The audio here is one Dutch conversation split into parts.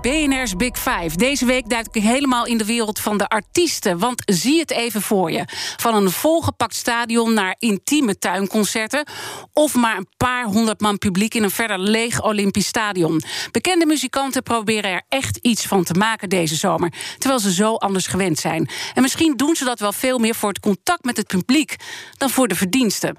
BNR's Big Five. Deze week duik ik helemaal in de wereld van de artiesten. Want zie het even voor je. Van een volgepakt stadion naar intieme tuinconcerten. Of maar een paar honderd man publiek in een verder leeg Olympisch Stadion. Bekende muzikanten proberen er echt iets van te maken deze zomer. Terwijl ze zo anders gewend zijn. En misschien doen ze dat wel veel meer voor het contact met het publiek dan voor de verdiensten.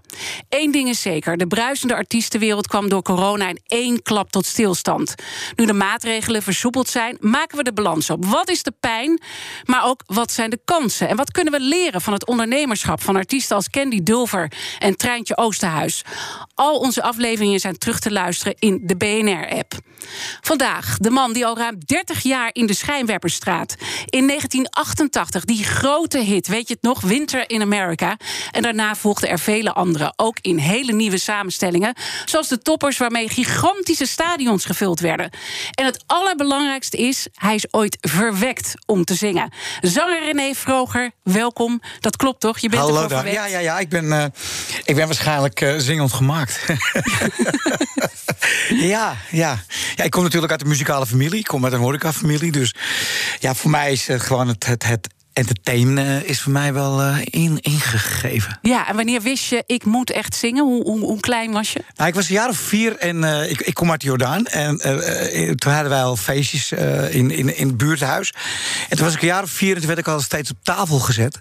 Eén ding is zeker. De bruisende artiestenwereld kwam door corona in één klap tot stilstand. Nu de maatregelen versoepeld zijn, maken we de balans op. Wat is de pijn, maar ook wat zijn de kansen? En wat kunnen we leren van het ondernemerschap van artiesten als Kenny Dulfer en Trijntje Oosterhuis? Al onze afleveringen zijn terug te luisteren in de BNR-app. Vandaag de man die al ruim 30 jaar in de schijnwerpers staat. In 1988, die grote hit, weet je het nog? Winter in America. En daarna volgden er vele andere, ook in hele nieuwe samenstellingen. Zoals de toppers waarmee gigantische stadions gevuld werden. En het allerbelangrijkste is, hij is ooit verwekt om te zingen. Zanger René Froger, welkom. Dat klopt toch? Je bent hallo daar. Ja, ik ben waarschijnlijk zingend gemaakt. Ja, ik kom natuurlijk uit een muzikale familie. Ik kom uit een horecafamilie. Dus ja, voor mij is gewoon het entertainen is voor mij wel ingegeven. Ja, en wanneer wist je, ik moet echt zingen? Hoe klein was je? Nou, ik was een jaar of 4 en ik kom uit Jordaan. En toen hadden wij al feestjes in het buurthuis. En toen was ik een jaar of 4 en toen werd ik al steeds op tafel gezet.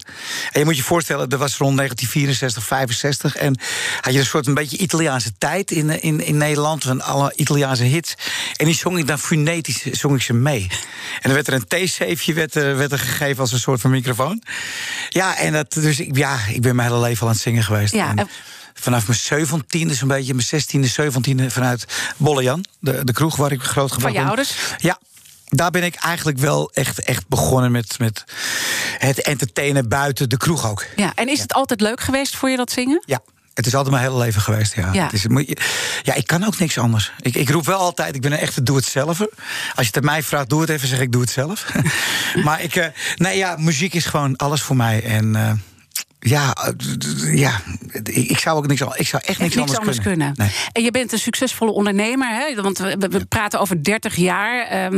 En je moet je voorstellen, dat was rond 1964, 65. En had je een soort een beetje Italiaanse tijd in Nederland, van alle Italiaanse hits. En die zong ik dan fonetisch ze mee. En dan werd er een theezeefje werd er gegeven als een soort van microfoon. Ja, en dat dus ik ben mijn hele leven al aan het zingen geweest. Ja, vanaf mijn 17e, zo'n beetje, mijn 16e, 17e, vanuit Bolle Jan, de kroeg waar ik groot gebracht ben. Van je ouders? Ja. Daar ben ik eigenlijk wel echt begonnen met het entertainen buiten de kroeg ook. Ja, en is het altijd leuk geweest voor je, dat zingen? Ja. Het is altijd mijn hele leven geweest, ja. Het is, ik kan ook niks anders. Ik roep wel altijd, ik ben een echte doe-het-zelver. Als je het mij vraagt, doe het even, zeg ik doe het zelf. Maar muziek is gewoon alles voor mij. En ik zou ook niks anders kunnen. Ik zou echt niks anders kunnen. Nee. En je bent een succesvolle ondernemer, hè? Want we praten over 30 jaar.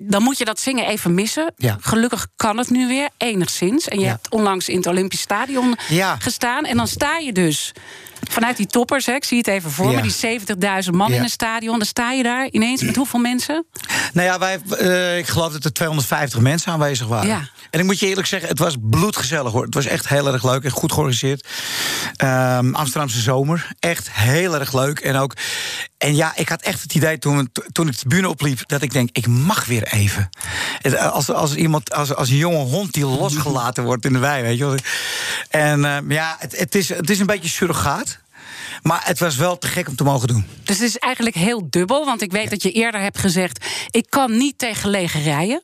Dan moet je dat zingen even missen. Ja. Gelukkig kan het nu weer, enigszins. En je hebt onlangs in het Olympisch Stadion gestaan. En dan sta je dus vanuit die toppers, hè, ik zie het even voor me, die 70.000 man in het stadion. Dan sta je daar ineens met hoeveel mensen? Nou ja, ik geloof dat er 250 mensen aanwezig waren. Ja. En ik moet je eerlijk zeggen, het was bloedgezellig hoor. Het was echt heel erg leuk en goed georganiseerd. Amsterdamse zomer, echt heel erg leuk. En ik had echt het idee toen ik de tribune opliep, dat ik denk, ik mag weer even. Als een jonge hond die losgelaten wordt in de wei, weet je wel. En het is een beetje surrogaat. Maar het was wel te gek om te mogen doen. Dus het is eigenlijk heel dubbel. Want ik weet dat je eerder hebt gezegd, ik kan niet tegen lege rijen.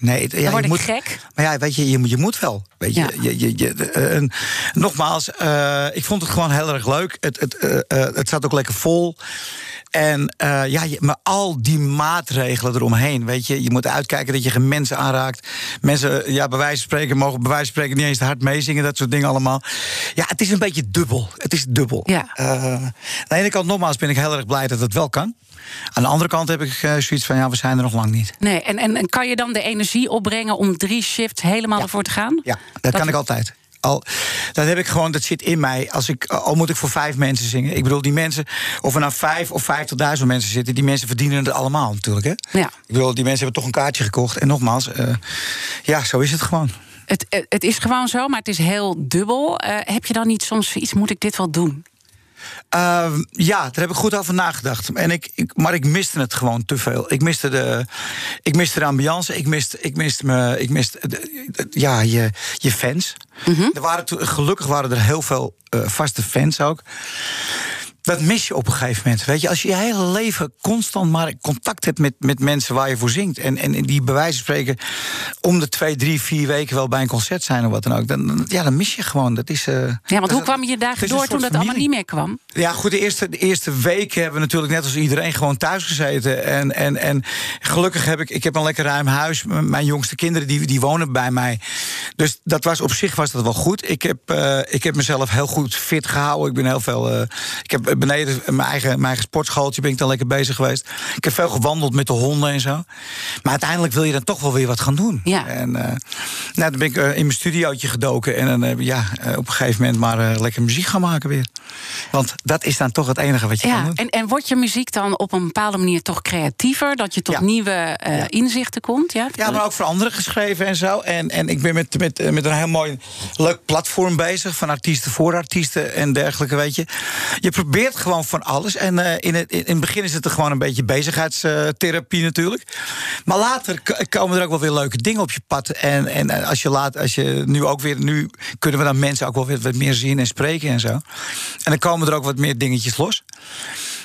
Nee, dan word ik gek. Maar weet je moet wel. Weet je, nogmaals, ik vond het gewoon heel erg leuk. Het zat ook lekker vol. En maar al die maatregelen eromheen, weet je. Je moet uitkijken dat je geen mensen aanraakt. Mensen, bij wijze van spreken, mogen bij wijze van spreken niet eens te hard meezingen. Dat soort dingen allemaal. Ja, het is een beetje dubbel. Het is dubbel. Ja. Aan de ene kant, nogmaals, ben ik heel erg blij dat het wel kan. Aan de andere kant heb ik zoiets van, we zijn er nog lang niet. Nee, en kan je dan de energie opbrengen om 3 shifts helemaal ervoor te gaan? Ja, dat kan ik altijd. Dat heb ik gewoon, dat zit in mij. Al moet ik voor 5 mensen zingen. Ik bedoel, die mensen, of er nou 5 of 50.000 mensen zitten, die mensen verdienen het allemaal natuurlijk. Hè? Ja. Ik bedoel, die mensen hebben toch een kaartje gekocht. En nogmaals, zo is het gewoon. Het is gewoon zo, maar het is heel dubbel. Heb je dan niet soms iets, moet ik dit wel doen? Daar heb ik goed over nagedacht. En ik miste het gewoon te veel. Ik miste de ambiance. Ik miste je fans. Mm-hmm. Gelukkig waren er heel veel vaste fans ook. Dat mis je op een gegeven moment. Weet je, als je je hele leven constant maar contact hebt met mensen waar je voor zingt. En die bij wijze van spreken om de 2, 3, 4 weken wel bij een concert zijn of wat dan ook. Dan mis je gewoon. Dat is, ja, want hoe kwam je daar door toen dat allemaal niet meer kwam? Ja, goed, de eerste weken hebben we natuurlijk net als iedereen gewoon thuis gezeten. En gelukkig heb ik een lekker ruim huis. Mijn jongste kinderen die wonen bij mij. Dus dat was op zich was dat wel goed. Ik heb mezelf heel goed fit gehouden. Ik ben heel veel. Ik heb beneden mijn eigen sportschooltje ben ik dan lekker bezig geweest. Ik heb veel gewandeld met de honden en zo. Maar uiteindelijk wil je dan toch wel weer wat gaan doen. Ja. En dan ben ik in mijn studiootje gedoken. En dan op een gegeven moment maar lekker muziek gaan maken weer. Want dat is dan toch het enige wat je kan doen. En wordt je muziek dan op een bepaalde manier toch creatiever? Dat je tot nieuwe inzichten komt? Ja? Ja, maar ook voor anderen geschreven en zo. En ik ben met een heel mooi leuk platform bezig. Van artiesten voor artiesten en dergelijke, weet je. Je probeert gewoon van alles. En in het begin is het er gewoon een beetje bezigheidstherapie natuurlijk. Maar later komen er ook wel weer leuke dingen op je pad. En nu kunnen we dan mensen ook wel weer wat meer zien en spreken en zo. En dan komen er ook wat meer dingetjes los.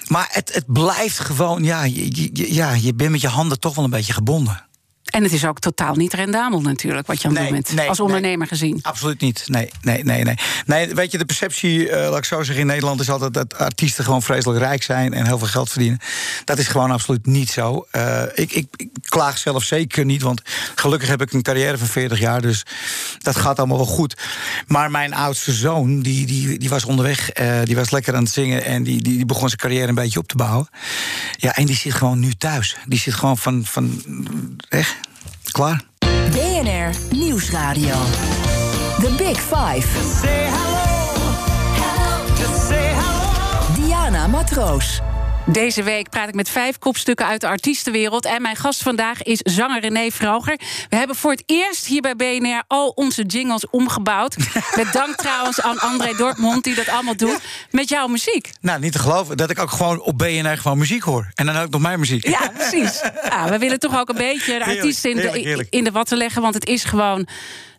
Maar het blijft gewoon, je bent met je handen toch wel een beetje gebonden. En het is ook totaal niet rendabel natuurlijk, wat je aan het doen bent. Als ondernemer gezien. Absoluut niet. Nee, weet je, de perceptie, laat ik zo zeggen, in Nederland is altijd dat artiesten gewoon vreselijk rijk zijn en heel veel geld verdienen. Dat is gewoon absoluut niet zo. Ik klaag zelf zeker niet, want gelukkig heb ik een carrière van 40 jaar, dus dat gaat allemaal wel goed. Maar mijn oudste zoon, die was onderweg, die was lekker aan het zingen en die begon zijn carrière een beetje op te bouwen. Ja, en die zit gewoon nu thuis. Die zit gewoon van echt. Klaar. BNR Nieuwsradio. The Big Five. Say hello. Hello. Just say hello. Diana Matroos. Deze week praat ik met 5 kopstukken uit de artiestenwereld. En mijn gast vandaag is zanger René Froger. We hebben voor het eerst hier bij BNR al onze jingles omgebouwd. Met dank trouwens aan André Dortmond, die dat allemaal doet. Ja. Met jouw muziek. Nou, niet te geloven dat ik ook gewoon op BNR gewoon muziek hoor. En dan ook nog mijn muziek. Ja, precies. Nou, we willen toch ook een beetje de artiesten in de watten leggen. Want het is gewoon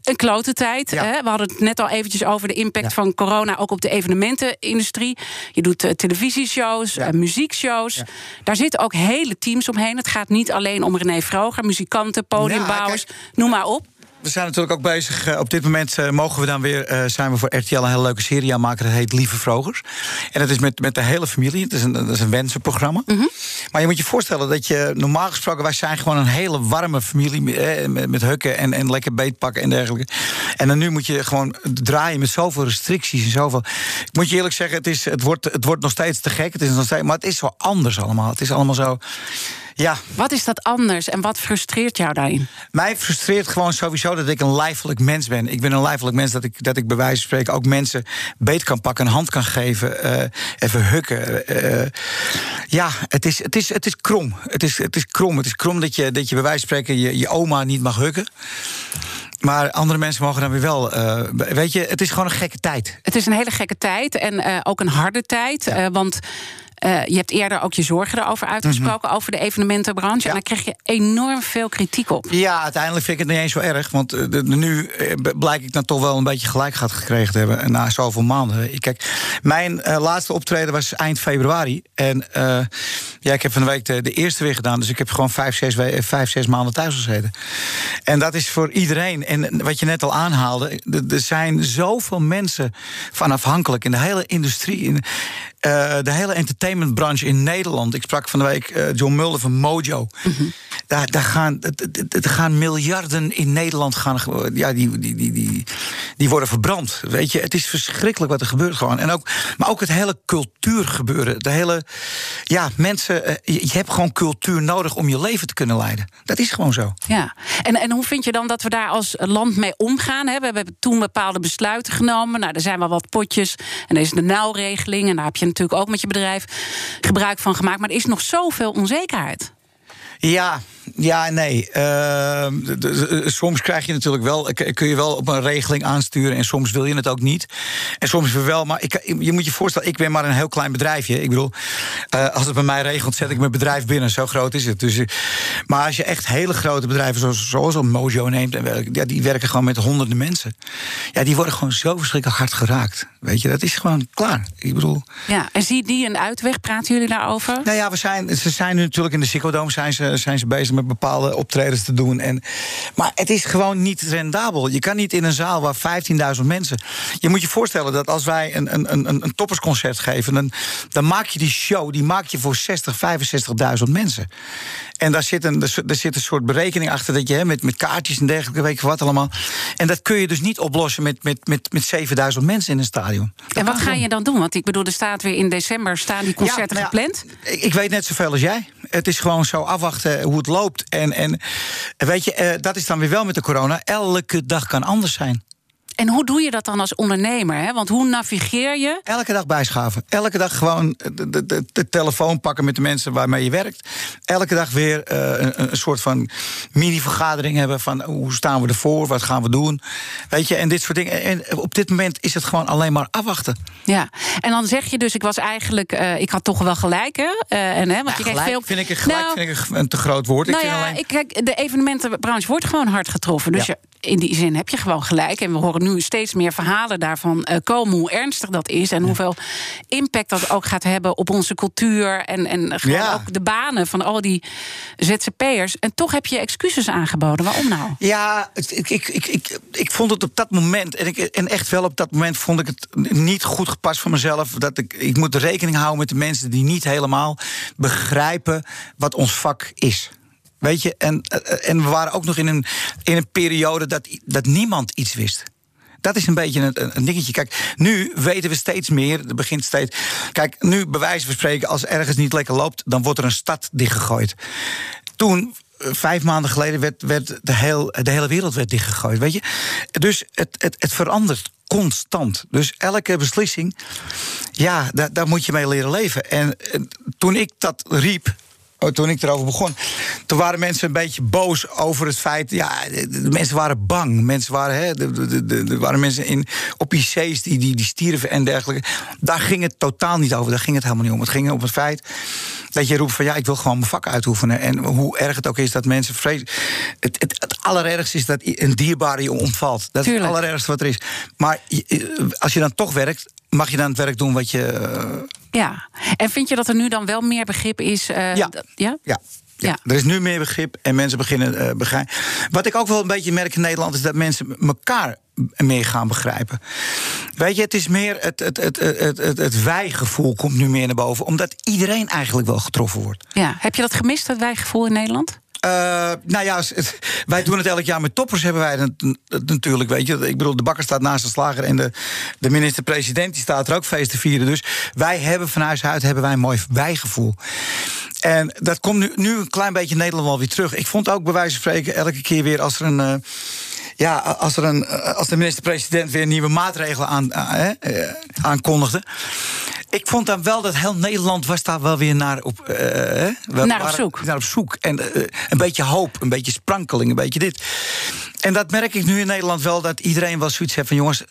een klote tijd. Ja. Hè? We hadden het net al eventjes over de impact van corona, ook op de evenementenindustrie. Je doet televisieshows, muziekshows. Ja. Daar zitten ook hele teams omheen. Het gaat niet alleen om René Froger, muzikanten, podiumbouwers, noem maar op. We zijn natuurlijk ook bezig. Op dit moment zijn we voor RTL een hele leuke serie aanmaken. Dat heet Lieve Vrogers. En dat is met de hele familie. Het is een wensenprogramma. Mm-hmm. Maar je moet je voorstellen dat je normaal gesproken, wij zijn gewoon een hele warme familie. Met hukken en lekker beetpakken en dergelijke. En dan nu moet je gewoon draaien met zoveel restricties en zoveel. Ik moet je eerlijk zeggen, het wordt nog steeds te gek. Maar het is zo anders allemaal. Het is allemaal zo. Ja. Wat is dat anders en wat frustreert jou daarin? Mij frustreert gewoon sowieso dat ik een lijfelijk mens ben. Ik ben een lijfelijk mens dat ik bij wijze van spreken ook mensen beet kan pakken, een hand kan geven, even hukken. Het is krom. Het is krom dat je bij wijze van spreken je oma niet mag hukken. Maar andere mensen mogen dan weer wel. Weet je, het is gewoon een gekke tijd. Het is een hele gekke tijd en ook een harde tijd. Ja. Want je hebt eerder ook je zorgen erover uitgesproken, mm-hmm, over de evenementenbranche. Ja. En daar kreeg je enorm veel kritiek op. Ja, uiteindelijk vind ik het niet eens zo erg. Want nu blijk ik dan toch wel een beetje gelijk gehad gekregen te hebben na zoveel maanden. Kijk, mijn laatste optreden was eind februari. En ik heb van de week de eerste weer gedaan. Dus ik heb gewoon 5, 6 maanden thuis gezeten. En dat is voor iedereen. En wat je net al aanhaalde, er zijn zoveel mensen van afhankelijk in de hele industrie. De hele entertainmentbranche in Nederland. Ik sprak van de week John Mulder van Mojo. Mm-hmm. Daar gaan miljarden in Nederland die worden verbrand. Weet je, het is verschrikkelijk wat er gebeurt gewoon. Maar ook het hele cultuurgebeuren. De hele, mensen. Je hebt gewoon cultuur nodig om je leven te kunnen leiden. Dat is gewoon zo. Ja. En hoe vind je dan dat we daar als land mee omgaan? Hè? We hebben toen bepaalde besluiten genomen. Nou, er zijn wel wat potjes. En er is de NOW-regeling. En daar heb je natuurlijk ook met je bedrijf gebruik van gemaakt. Maar er is nog zoveel onzekerheid. Ja, ja, nee. Soms krijg je natuurlijk wel, kun je wel op een regeling aansturen en soms wil je het ook niet. En soms wel, maar je moet je voorstellen, ik ben maar een heel klein bedrijfje. Ik bedoel, als het bij mij regelt, zet ik mijn bedrijf binnen. Zo groot is het. Dus, maar als je echt hele grote bedrijven zoals een Mojo neemt, en ja, die werken gewoon met honderden mensen. Ja, die worden gewoon zo verschrikkelijk hard geraakt. Weet je, dat is gewoon klaar. Ik bedoel. Ja, en zie die een uitweg? Praten jullie daarover? Nou ja, ze zijn nu natuurlijk in de Ziggo Dome zijn ze bezig met bepaalde optredens te doen. Maar het is gewoon niet rendabel. Je kan niet in een zaal waar 15.000 mensen... Je moet je voorstellen dat als wij een toppersconcert geven, dan maak je die show, die maak je voor 65.000 mensen. En daar zit een soort berekening achter dat je met kaartjes en dergelijke, weet je wat allemaal. En dat kun je dus niet oplossen met 7000 mensen in een stadion. En wat ga je dan doen? Want ik bedoel, er staat weer in december staan die concerten gepland. Ik weet net zoveel als jij. Het is gewoon zo afwachten hoe het loopt. En weet je, dat is dan weer wel met de corona. Elke dag kan anders zijn. En hoe doe je dat dan als ondernemer? Hè? Want hoe navigeer je? Elke dag bijschaven. Elke dag gewoon de telefoon pakken met de mensen waarmee je werkt. Elke dag weer een soort van mini-vergadering hebben van hoe staan we ervoor, wat gaan we doen. Weet je, en dit soort dingen. En op dit moment is het gewoon alleen maar afwachten. Ja, en dan zeg je dus, ik was eigenlijk, ik had toch wel gelijk, hè? Vind ik een te groot woord. Kijk, de evenementenbranche wordt gewoon hard getroffen. Dus in die zin heb je gewoon gelijk. En we horen nu steeds meer verhalen daarvan komen, hoe ernstig dat is en hoeveel impact dat ook gaat hebben op onze cultuur en gewoon ook de banen van al die ZZP'ers. En toch heb je excuses aangeboden. Waarom nou? Ja, ik vond het op dat moment, en echt wel op dat moment vond ik het niet goed gepast van mezelf. Dat ik moet rekening houden met de mensen die niet helemaal begrijpen wat ons vak is. Weet je, en we waren ook nog in een periode dat niemand iets wist. Dat is een beetje een dingetje. Kijk, nu weten we steeds meer. Er begint steeds. Kijk, nu bij wijze van spreken, als ergens niet lekker loopt, dan wordt er een stad dichtgegooid. Toen, 5 maanden geleden, werd de hele wereld dichtgegooid. Weet je? Dus het verandert constant. Dus elke beslissing, ja, daar moet je mee leren leven. En toen ik dat riep, toen ik erover begon, toen waren mensen een beetje boos over het feit. Ja, de mensen waren bang. Er waren mensen op IC's die stierven en dergelijke. Daar ging het totaal niet over. Daar ging het helemaal niet om. Het ging om het feit dat je roept van ja, ik wil gewoon mijn vak uitoefenen. En hoe erg het ook is dat mensen vrezen. Het allerergste is dat een dierbare je omvalt. Dat is het allerergste wat er is. Maar als je dan toch werkt, mag je dan het werk doen wat je... Ja, en vind je dat er nu dan wel meer begrip is? Ja, er is nu meer begrip en mensen beginnen begrijpen. Wat ik ook wel een beetje merk in Nederland is dat mensen elkaar meer gaan begrijpen. Weet je, het is meer het wij-gevoel komt nu meer naar boven, omdat iedereen eigenlijk wel getroffen wordt. Ja, heb je dat gemist, dat wij-gevoel in Nederland? Nou ja, wij doen het elk jaar met toppers, hebben wij het natuurlijk, weet je. Ik bedoel, de bakker staat naast de slager en de minister-president die staat er ook feest te vieren. Dus wij hebben van huis uit een mooi wijgevoel. En dat komt nu een klein beetje in Nederland wel weer terug. Ik vond ook bij wijze van spreken elke keer weer als er een... als de minister-president weer nieuwe maatregelen aankondigde. Ik vond dan wel dat heel Nederland was daar wel weer naar op zoek. En een beetje hoop, een beetje sprankeling, een beetje dit. En dat merk ik nu in Nederland wel, dat iedereen wel zoiets heeft van jongens,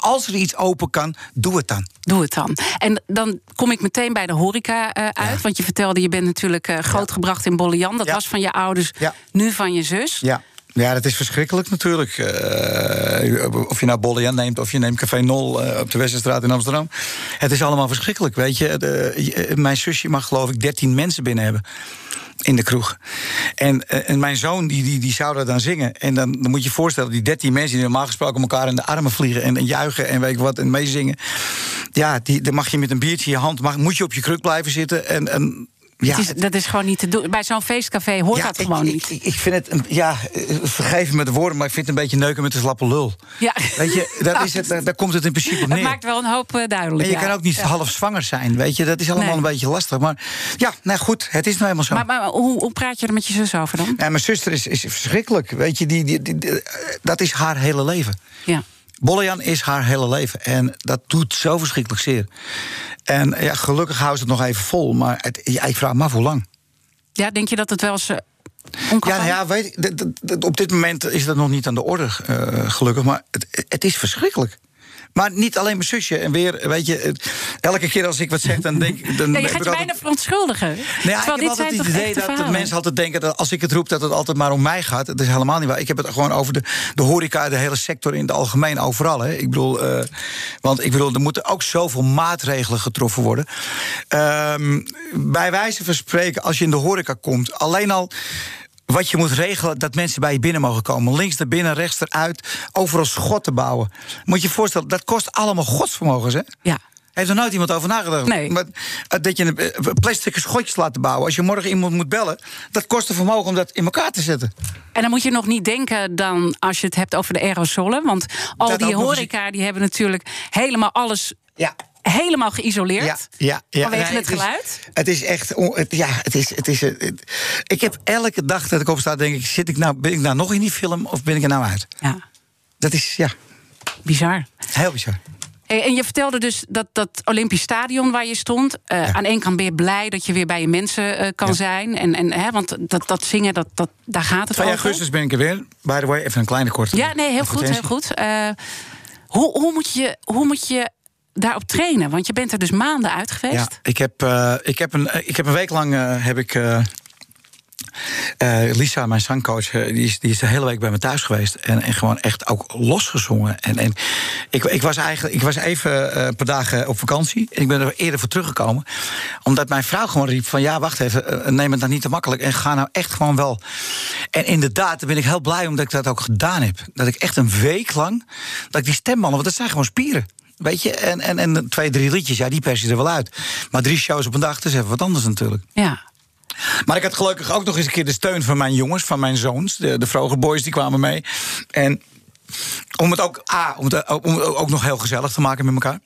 als er iets open kan, doe het dan. Doe het dan. En dan kom ik meteen bij de horeca uit. Ja. Want je vertelde, je bent natuurlijk grootgebracht in Bolle Jan. Dat was van je ouders, nu van je zus. Ja. Ja, dat is verschrikkelijk natuurlijk. Of je nou Bolle Jan neemt of je neemt Café Nol op de Westerstraat in Amsterdam. Het is allemaal verschrikkelijk, weet je. Mijn zusje mag geloof ik 13 mensen binnen hebben in de kroeg. En mijn zoon, die zou dat dan zingen. En dan moet je je voorstellen, die 13 mensen die normaal gesproken elkaar in de armen vliegen en juichen en weet ik wat en meezingen. Ja, dan mag je met een biertje in je hand, moet je op je kruk blijven zitten en ja, dat is gewoon niet te doen. Bij zo'n feestcafé hoort dat gewoon niet. Ik vind het, vergeef me de woorden, maar ik vind het een beetje neuken met de slappe lul. Ja. Weet je, daar komt het in principe op neer. Het maakt wel een hoop duidelijk. En je kan ook niet half zwanger zijn, weet je. Dat is allemaal een beetje lastig. Maar ja, nou goed, het is nou helemaal zo. Maar hoe praat je er met je zus over dan? Ja, mijn zuster is verschrikkelijk. Weet je, dat is haar hele leven. Ja. Bolle Jan is haar hele leven. En dat doet zo verschrikkelijk zeer. En ja, gelukkig houdt ze het nog even vol. Maar ik vraag me af hoe lang. Ja, denk je dat het wel eens... op dit moment is dat nog niet aan de orde, gelukkig. Maar het is verschrikkelijk. Maar niet alleen mijn zusje. En weer, weet je, elke keer als ik wat zeg, dan denk ik... Dan je gaat je bijna verontschuldigen. Nee, ja, ik heb altijd het idee dat mensen altijd denken... dat als ik het roep, dat het altijd maar om mij gaat. Dat is helemaal niet waar. Ik heb het gewoon over de horeca, de hele sector in het algemeen, overal. Hè. Ik bedoel, er moeten ook zoveel maatregelen getroffen worden. Bij wijze van spreken, als je in de horeca komt, alleen al... wat je moet regelen, dat mensen bij je binnen mogen komen. Links naar binnen, rechts eruit. Overal schotten bouwen. Moet je je voorstellen, dat kost allemaal godsvermogens, hè? Ja. Heeft er nooit iemand over nagedacht? Nee. Maar dat je een plastic schotjes laat bouwen... als je morgen iemand moet bellen... dat kost een vermogen om dat in elkaar te zetten. En dan moet je nog niet denken dan als je het hebt over de aerosolen. Want al dat die horeca die hebben natuurlijk helemaal alles... Ja. Helemaal geïsoleerd vanwege het geluid? Het is echt... ik heb elke dag dat ik opsta, denk ik... ben ik nou nog in die film of ben ik er nou uit? Ja. Dat is, bizar. Heel bizar. Hey, en je vertelde dus dat Olympisch Stadion waar je stond... aan één kant ben je blij dat je weer bij je mensen kan zijn. Want dat zingen, daar gaat het 2 over. 2 augustus ben ik er weer. By the way, even een kleine korte... Ja, nee, heel goed. Hoe moet je daarop trainen? Want je bent er dus maanden uit geweest. Ja, ik heb een week lang... Lisa, mijn zangcoach, die is de hele week bij me thuis geweest. En gewoon echt ook losgezongen. En ik was even per dag op vakantie. En ik ben er eerder voor teruggekomen. Omdat mijn vrouw gewoon riep van... ja, wacht even, neem het nou niet te makkelijk. En ga nou echt gewoon wel. En inderdaad, daar ben ik heel blij omdat ik dat ook gedaan heb. Dat ik echt een week lang... dat ik die stembanden... want dat zijn gewoon spieren. Weet je, en 2, 3 liedjes, die pers je er wel uit. Maar 3 shows op een dag, dat is even wat anders natuurlijk. Ja. Maar ik had gelukkig ook nog eens een keer de steun van mijn jongens, van mijn zoons. De Vroger Boys, die kwamen mee. En om het ook nog heel gezellig te maken met elkaar.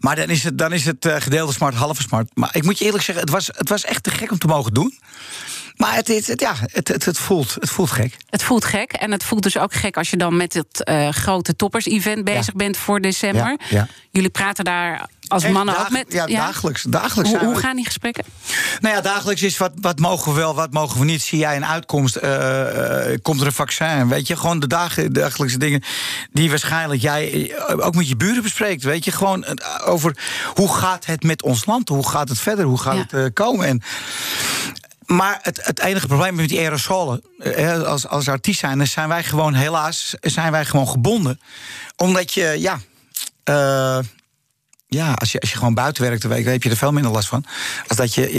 Maar dan is het gedeelde smart, halve smart. Maar ik moet je eerlijk zeggen, het was echt te gek om te mogen doen. Maar het voelt gek. Het voelt gek. En het voelt dus ook gek als je dan met het grote toppers-event bezig bent voor december. Ja, ja. Jullie praten daar als echt, mannen ook met... Ja, dagelijks. Hoe gaan die gesprekken? Nou ja, dagelijks is wat mogen we wel, wat mogen we niet. Zie jij een uitkomst? Komt er een vaccin? Weet je, gewoon de dagelijkse dingen die waarschijnlijk jij ook met je buren bespreekt. Weet je, gewoon over hoe gaat het met ons land? Hoe gaat het verder? Hoe gaat het komen? Maar het enige probleem met die aerosolen, als artiest zijn... zijn wij gewoon helaas gebonden. Omdat je, als je gewoon buiten werkt de week... dan heb je er veel minder last van... als dat je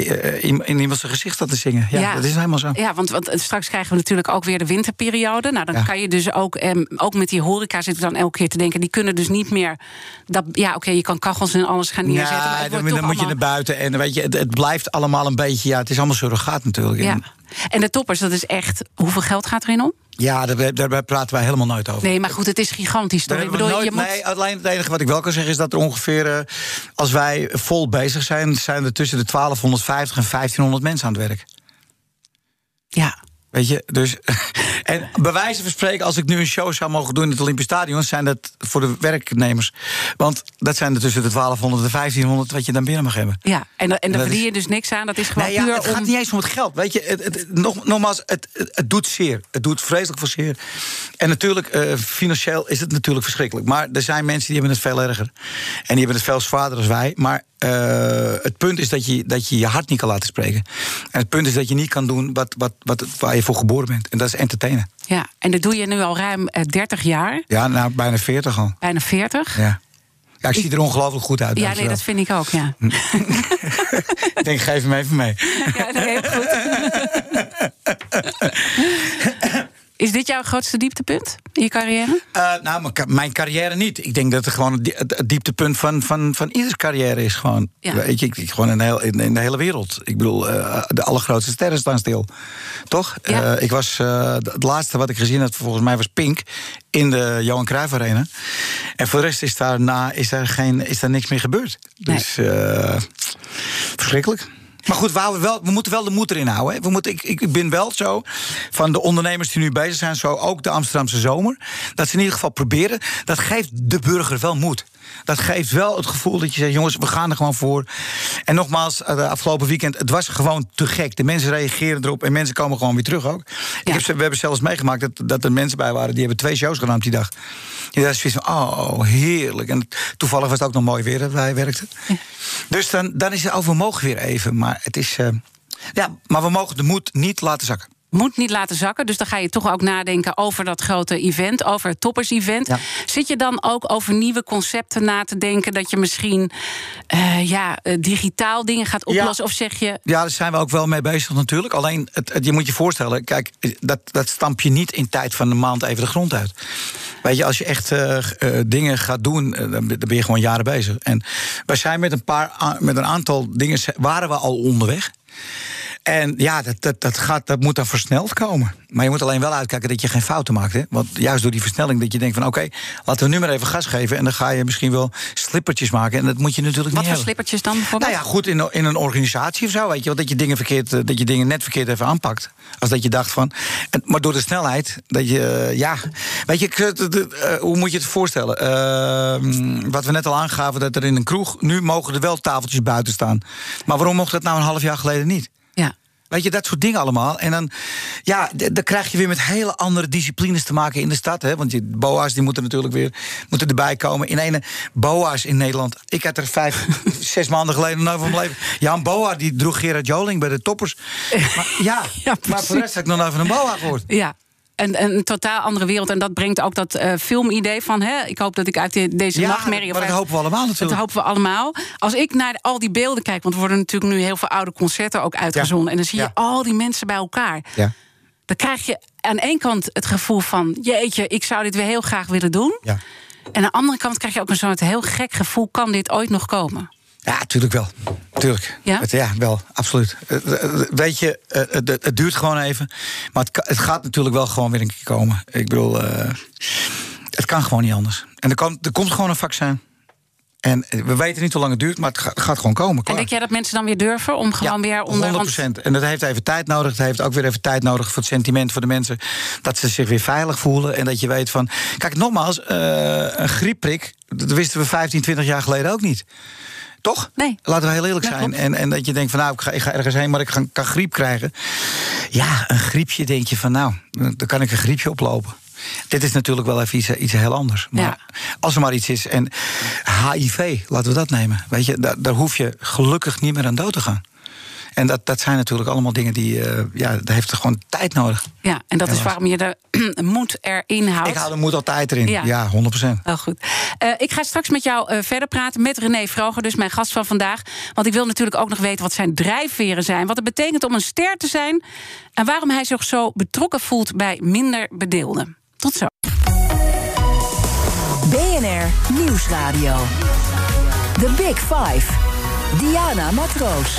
in iemand zijn gezicht staat te zingen. Ja, dat is helemaal zo. Ja, want straks krijgen we natuurlijk ook weer de winterperiode. Nou, dan kan je dus ook met die horeca zitten dan elke keer te denken... die kunnen dus niet meer... je kan kachels en alles gaan neerzetten. Ja, dan moet je naar buiten. En weet je, het blijft allemaal een beetje... het is allemaal surrogaat natuurlijk. Ja. En de toppers, dat is echt... hoeveel geld gaat erin om? Ja, daar praten wij helemaal nooit over. Nee, maar goed, het is gigantisch. Alleen het enige wat ik wel kan zeggen is dat er ongeveer... als wij vol bezig zijn, zijn er tussen de 1250 en 1500 mensen aan het werk. Ja. Weet je, dus... En bij wijze van spreken, als ik nu een show zou mogen doen in het Olympisch Stadion... zijn dat voor de werknemers. Want dat zijn er tussen de 1200 en 1500 wat je dan binnen mag hebben. Ja, en daar verdien je dus niks aan. Dat is gewoon puur het gaat niet eens om het geld. Weet je, nogmaals, het doet zeer. Het doet vreselijk veel zeer. En natuurlijk, financieel is het natuurlijk verschrikkelijk. Maar er zijn mensen die hebben het veel erger. En die hebben het veel zwaarder dan wij. Maar het punt is dat je hart niet kan laten spreken. En het punt is dat je niet kan doen waar je voor geboren bent. En dat is entertainen. Ja, en dat doe je nu al ruim 30 jaar. Ja, nou, bijna 40 al. Bijna 40? Ja. Ja, ik zie er ongelooflijk goed uit. Ja, nee, dat vind ik ook, ja. Ik denk, geef hem even mee. Ja, dat heel goed. Is dit jouw grootste dieptepunt in je carrière? Mijn carrière niet. Ik denk dat het gewoon het dieptepunt van ieders carrière is. Gewoon, weet je, gewoon in de hele wereld. Ik bedoel, de allergrootste sterren staan stil. Toch? Ja. Het laatste wat ik gezien had, volgens mij, was Pink... in de Johan Cruijff Arena. En voor de rest is daar niks meer gebeurd. Dus verschrikkelijk. Maar goed, we moeten wel de moed erin houden. Hè. Ik ben wel zo van de ondernemers die nu bezig zijn... zo ook de Amsterdamse zomer. Dat ze in ieder geval proberen. Dat geeft de burger wel moed. dat geeft wel het gevoel dat je zegt, jongens, we gaan er gewoon voor. En nogmaals, afgelopen weekend, het was gewoon te gek. De mensen reageren erop en mensen komen gewoon weer terug ook. Ja. We hebben zelfs meegemaakt dat er mensen bij waren, die hebben 2 shows gedaan op die dag. Die dachten zoiets van, oh, heerlijk. En toevallig was het ook nog mooi weer dat wij werkten. Ja. Dus dan is het over mogen weer even. Maar het is... maar we mogen de moed niet laten zakken. Moet niet laten zakken, dus dan ga je toch ook nadenken over dat grote event, over het toppers-event. Ja. Zit je dan ook over nieuwe concepten na te denken, dat je misschien digitaal dingen gaat oplossen? Ja. Of zeg je... Ja, daar zijn we ook wel mee bezig natuurlijk. Alleen, je moet je voorstellen, kijk, dat stamp je niet in tijd van de maand even de grond uit. Weet je, als je echt dingen gaat doen, dan ben je gewoon jaren bezig. En wij zijn met een aantal dingen waren we al onderweg. En ja, dat moet dan versneld komen. Maar je moet alleen wel uitkijken dat je geen fouten maakt. Hè? Want juist door die versnelling dat je denkt van... oké, laten we nu maar even gas geven... en dan ga je misschien wel slippertjes maken. En dat moet je natuurlijk niet hebben. Wat voor slippertjes dan bijvoorbeeld? Nou ja, goed, in een organisatie of zo, weet je. Want dat je dingen net verkeerd even aanpakt. Als dat je dacht van... maar door de snelheid, dat je... Ja, weet je, hoe moet je het voorstellen? Wat we net al aangaven, dat er in een kroeg... nu mogen er wel tafeltjes buiten staan. Maar waarom mocht dat nou een half jaar geleden niet? Ja. Weet je, dat soort dingen allemaal. En dan, ja, dan krijg je weer met hele andere disciplines te maken in de stad. Hè? Want die boa's die moeten natuurlijk weer erbij komen. In ene boa's in Nederland. Ik had er 5, 6 maanden geleden nog van mijn leven. Ja, een boa die droeg Gerard Joling bij de toppers. Maar voor de rest heb ik nog even een boa gehoord. Ja. Een totaal andere wereld. En dat brengt ook dat filmidee van... Hè, ik hoop dat ik uit deze nachtmerrie... Ja, maar dat hopen we allemaal natuurlijk. Dat hopen we allemaal. Als ik naar al die beelden kijk... want er worden natuurlijk nu heel veel oude concerten ook uitgezonden... Ja. En dan zie je al die mensen bij elkaar. Ja. Dan krijg je aan één kant het gevoel van... jeetje, ik zou dit weer heel graag willen doen. Ja. En aan de andere kant krijg je ook een soort heel gek gevoel... kan dit ooit nog komen? Ja, tuurlijk wel. Tuurlijk. Ja? Ja, wel, absoluut. Weet je, het duurt gewoon even. Maar het gaat natuurlijk wel gewoon weer een keer komen. Ik bedoel, het kan gewoon niet anders. En er komt gewoon een vaccin. En we weten niet hoe lang het duurt, maar het gaat gewoon komen. Klaar. En denk jij dat mensen dan weer durven om gewoon weer onder... 100%. En dat heeft even tijd nodig. Dat heeft ook weer even tijd nodig voor het sentiment voor de mensen. Dat ze zich weer veilig voelen. En dat je weet van... Kijk, nogmaals, een griepprik... dat wisten we 15, 20 jaar geleden ook niet. Toch? Nee. Laten we heel eerlijk zijn. En dat je denkt van, nou, ik ga ergens heen, maar ik kan griep krijgen. Ja, een griepje denk je van, nou, dan kan ik een griepje oplopen. Dit is natuurlijk wel even iets heel anders. Maar als er maar iets is. En HIV, laten we dat nemen. Weet je, daar hoef je gelukkig niet meer aan dood te gaan. En dat zijn natuurlijk allemaal dingen die... dat heeft er gewoon tijd nodig. Ja, en dat is waarom je de moed erin houdt. Ik hou de moed altijd erin. Ja, 100%. Oh, goed. Ik ga straks met jou verder praten met René Froger, dus mijn gast van vandaag. Want ik wil natuurlijk ook nog weten wat zijn drijfveren zijn. Wat het betekent om een ster te zijn. En waarom hij zich zo betrokken voelt bij minder bedeelden. Tot zo. BNR Nieuwsradio. The Big Five. Diana Matroos.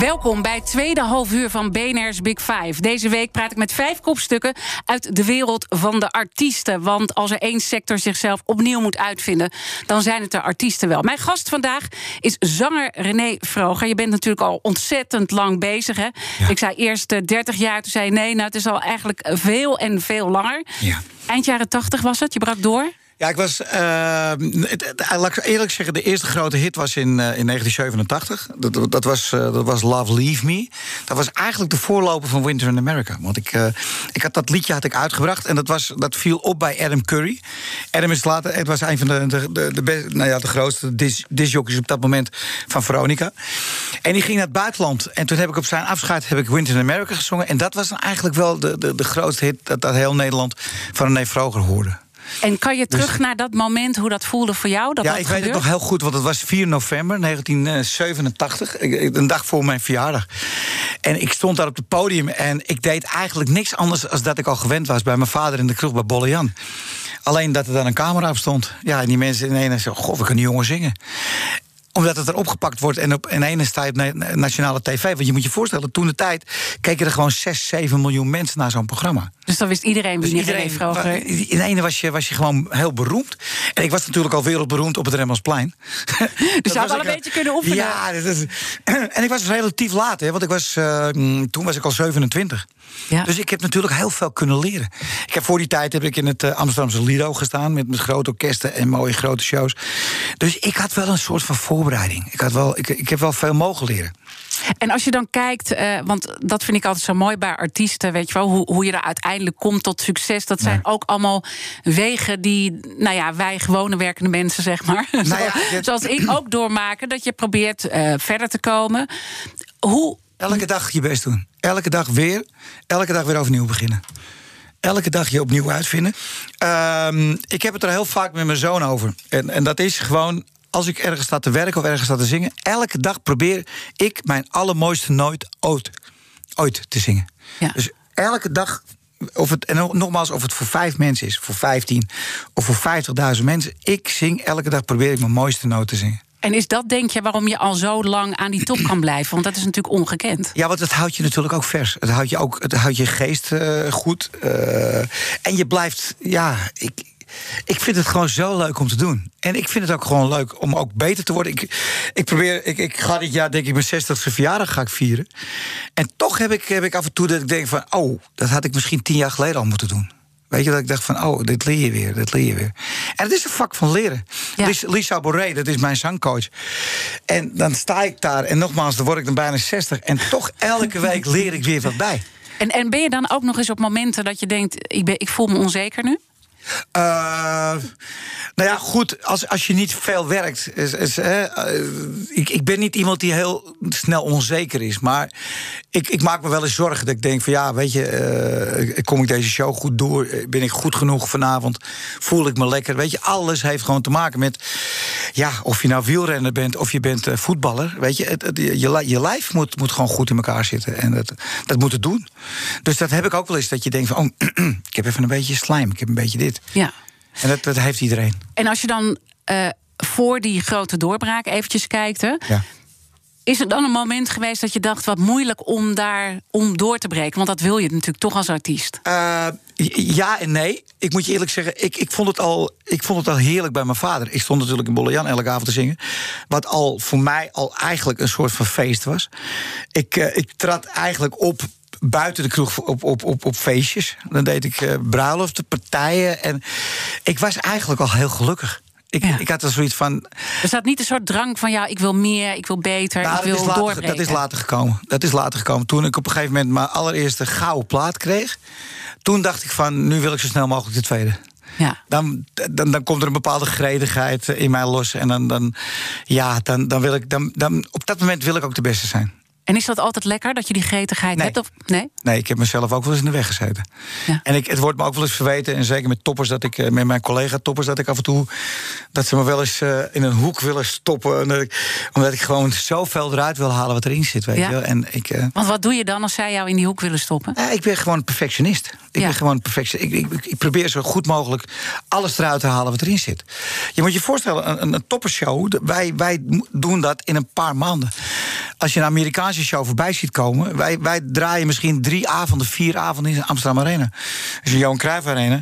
Welkom bij het tweede halfuur van BNR's Big Five. Deze week praat ik met 5 kopstukken uit de wereld van de artiesten. Want als er één sector zichzelf opnieuw moet uitvinden... dan zijn het de artiesten wel. Mijn gast vandaag is zanger René Froger. Je bent natuurlijk al ontzettend lang bezig, hè? Ja. Ik zei eerst 30 jaar, toen zei je nee, nou, het is al eigenlijk veel en veel langer. Ja. Eind jaren 80 was het, je brak door. Ja, ik was... laat ik eerlijk zeggen, de eerste grote hit was in 1987. Dat was Love Leave Me. Dat was eigenlijk de voorloper van Winter in America. Want ik had dat liedje uitgebracht en dat viel op bij Adam Curry. Adam is later... Het was een van de grootste discjockeys op dat moment van Veronica. En die ging naar het buitenland. En toen heb ik op zijn afscheid Winter in America gezongen. En dat was dan eigenlijk wel de grootste hit dat heel Nederland van René Froger hoorde. En kan je terug naar dat moment, hoe dat voelde voor jou? Ik weet het nog heel goed, want het was 4 november 1987. Een dag voor mijn verjaardag. En ik stond daar op het podium en ik deed eigenlijk niks anders... dan dat ik al gewend was bij mijn vader in de kroeg bij Bolle Jan. Alleen dat er dan een camera op stond. Ja, en die mensen ineens zeiden, goh, we kunnen jongen zingen. Omdat het er opgepakt wordt en op een ene sta je op nationale tv. Want je moet je voorstellen, toen de tijd keken er gewoon 6, 7 miljoen mensen naar zo'n programma. Dus dan wist iedereen wie René Froger. In de ene was je gewoon heel beroemd. En ik was natuurlijk al wereldberoemd op het Rembrandtsplein. Dus je had al een beetje kunnen oefenen. Ja, en ik was relatief laat, hè, want toen was ik al 27. Ja. Dus ik heb natuurlijk heel veel kunnen leren. Voor die tijd heb ik in het Amsterdamse Lido gestaan met grote orkesten en mooie grote shows. Dus ik had wel een soort van voorbereiding. Ik heb wel veel mogen leren. En als je dan kijkt, want dat vind ik altijd zo mooi bij artiesten, weet je wel, hoe je er uiteindelijk komt tot succes. Dat zijn ook allemaal wegen die, nou ja, wij gewone werkende mensen, zeg maar, zoals ik ook doormaken, dat je probeert verder te komen. Elke dag je best doen. Elke dag weer overnieuw beginnen. Elke dag je opnieuw uitvinden. Ik heb het er heel vaak met mijn zoon over. En dat is gewoon, als ik ergens sta te werken of ergens sta te zingen, elke dag probeer ik mijn allermooiste nooit ooit te zingen. Ja. Dus elke dag, of het voor 5 mensen is, voor 15 of voor 50.000 mensen, ik zing elke dag, probeer ik mijn mooiste noot te zingen. En is dat, denk je, waarom je al zo lang aan die top kan blijven? Want dat is natuurlijk ongekend. Ja, want dat houdt je natuurlijk ook vers. Het houdt je geest goed. En je blijft... Ja, ik vind het gewoon zo leuk om te doen. En ik vind het ook gewoon leuk om ook beter te worden. Ik ga dit jaar, denk ik, mijn 60ste verjaardag ga ik vieren. En toch heb ik af en toe dat ik denk van... Oh, dat had ik misschien 10 jaar geleden al moeten doen. Weet je, dat ik dacht van, dit leer je weer. En het is een vak van leren. Ja. Lisa Boray, dat is mijn zangcoach. En dan sta ik daar, en nogmaals, dan word ik dan bijna 60... en toch elke week leer ik weer wat bij. En ben je dan ook nog eens op momenten dat je denkt, ik voel me onzeker nu? Nou ja, goed, als je niet veel werkt... Ik ben niet iemand die heel snel onzeker is. Maar ik maak me wel eens zorgen dat ik denk van... ja, weet je, kom ik deze show goed door? Ben ik goed genoeg vanavond? Voel ik me lekker? Weet je, alles heeft gewoon te maken met... ja, of je nou wielrenner bent of je bent voetballer. Weet je, je lijf moet gewoon goed in elkaar zitten. En dat moet het doen. Dus dat heb ik ook wel eens, dat je denkt van... oh, ik heb even een beetje slijm, ik heb een beetje dit. Ja. En dat heeft iedereen. En als je dan voor die grote doorbraak eventjes kijkt... Hè, ja. Is er dan een moment geweest dat je dacht... wat moeilijk om door te breken? Want dat wil je natuurlijk toch als artiest. Ja en nee. Ik moet je eerlijk zeggen, ik vond het al heerlijk bij mijn vader. Ik stond natuurlijk in Bolle Jan elke avond te zingen. Wat al voor mij eigenlijk een soort van feest was. Ik trad eigenlijk op... buiten de kroeg op feestjes. Dan deed ik bruiloften, partijen. En ik was eigenlijk al heel gelukkig. Ik had er zoiets van... Er staat niet een soort drang van, ja, ik wil meer, ik wil beter, nou, ik wil doorbreken. Dat is later gekomen. Toen ik op een gegeven moment mijn allereerste gouden plaat kreeg... toen dacht ik van, nu wil ik zo snel mogelijk de tweede. Ja. Dan komt er een bepaalde gretigheid in mij los. En dan wil ik... op dat moment wil ik ook de beste zijn. En is dat altijd lekker, dat je die gretigheid hebt? Of? Nee, ik heb mezelf ook wel eens in de weg gezeten. Ja. En het wordt me ook wel eens verweten, en zeker met toppers... met mijn collega-toppers, dat ik af en toe... dat ze me wel eens in een hoek willen stoppen. Omdat ik gewoon zoveel eruit wil halen wat erin zit. Weet je wel. En want wat doe je dan als zij jou in die hoek willen stoppen? Ik ben gewoon perfectionist. Ik probeer zo goed mogelijk alles eruit te halen wat erin zit. Je moet je voorstellen, een toppershow... Wij doen dat in een paar maanden. Als je een Amerikaanse show voorbij ziet komen... wij draaien misschien 3 avonden, 4 avonden in de Amsterdam Arena. Dat is een Johan Cruijff Arena.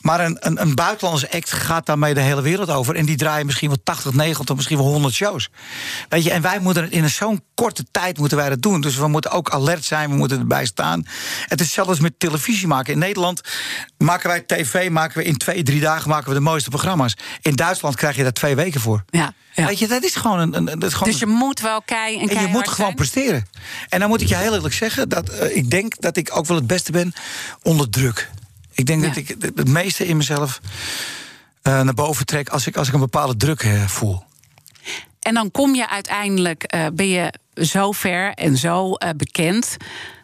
Maar een buitenlandse act gaat daarmee de hele wereld over... en die draaien misschien wel 80, 90, misschien wel 100 shows. Weet je, en wij moeten in zo'n korte tijd moeten wij dat doen. Dus we moeten ook alert zijn, we moeten erbij staan. Het is zelfs met televisie maken. In Nederland maken we in 2-3 dagen maken we de mooiste programma's. In Duitsland krijg je daar 2 weken voor. Ja. Weet je, dat is gewoon dus je moet wel keihard moet gewoon presteren. En dan moet ik je heel eerlijk zeggen... dat ik denk dat ik ook wel het beste ben onder druk. Ik denk dat ik het meeste in mezelf naar boven trek... als ik een bepaalde druk voel. En dan kom je uiteindelijk... ben je zo ver en zo bekend...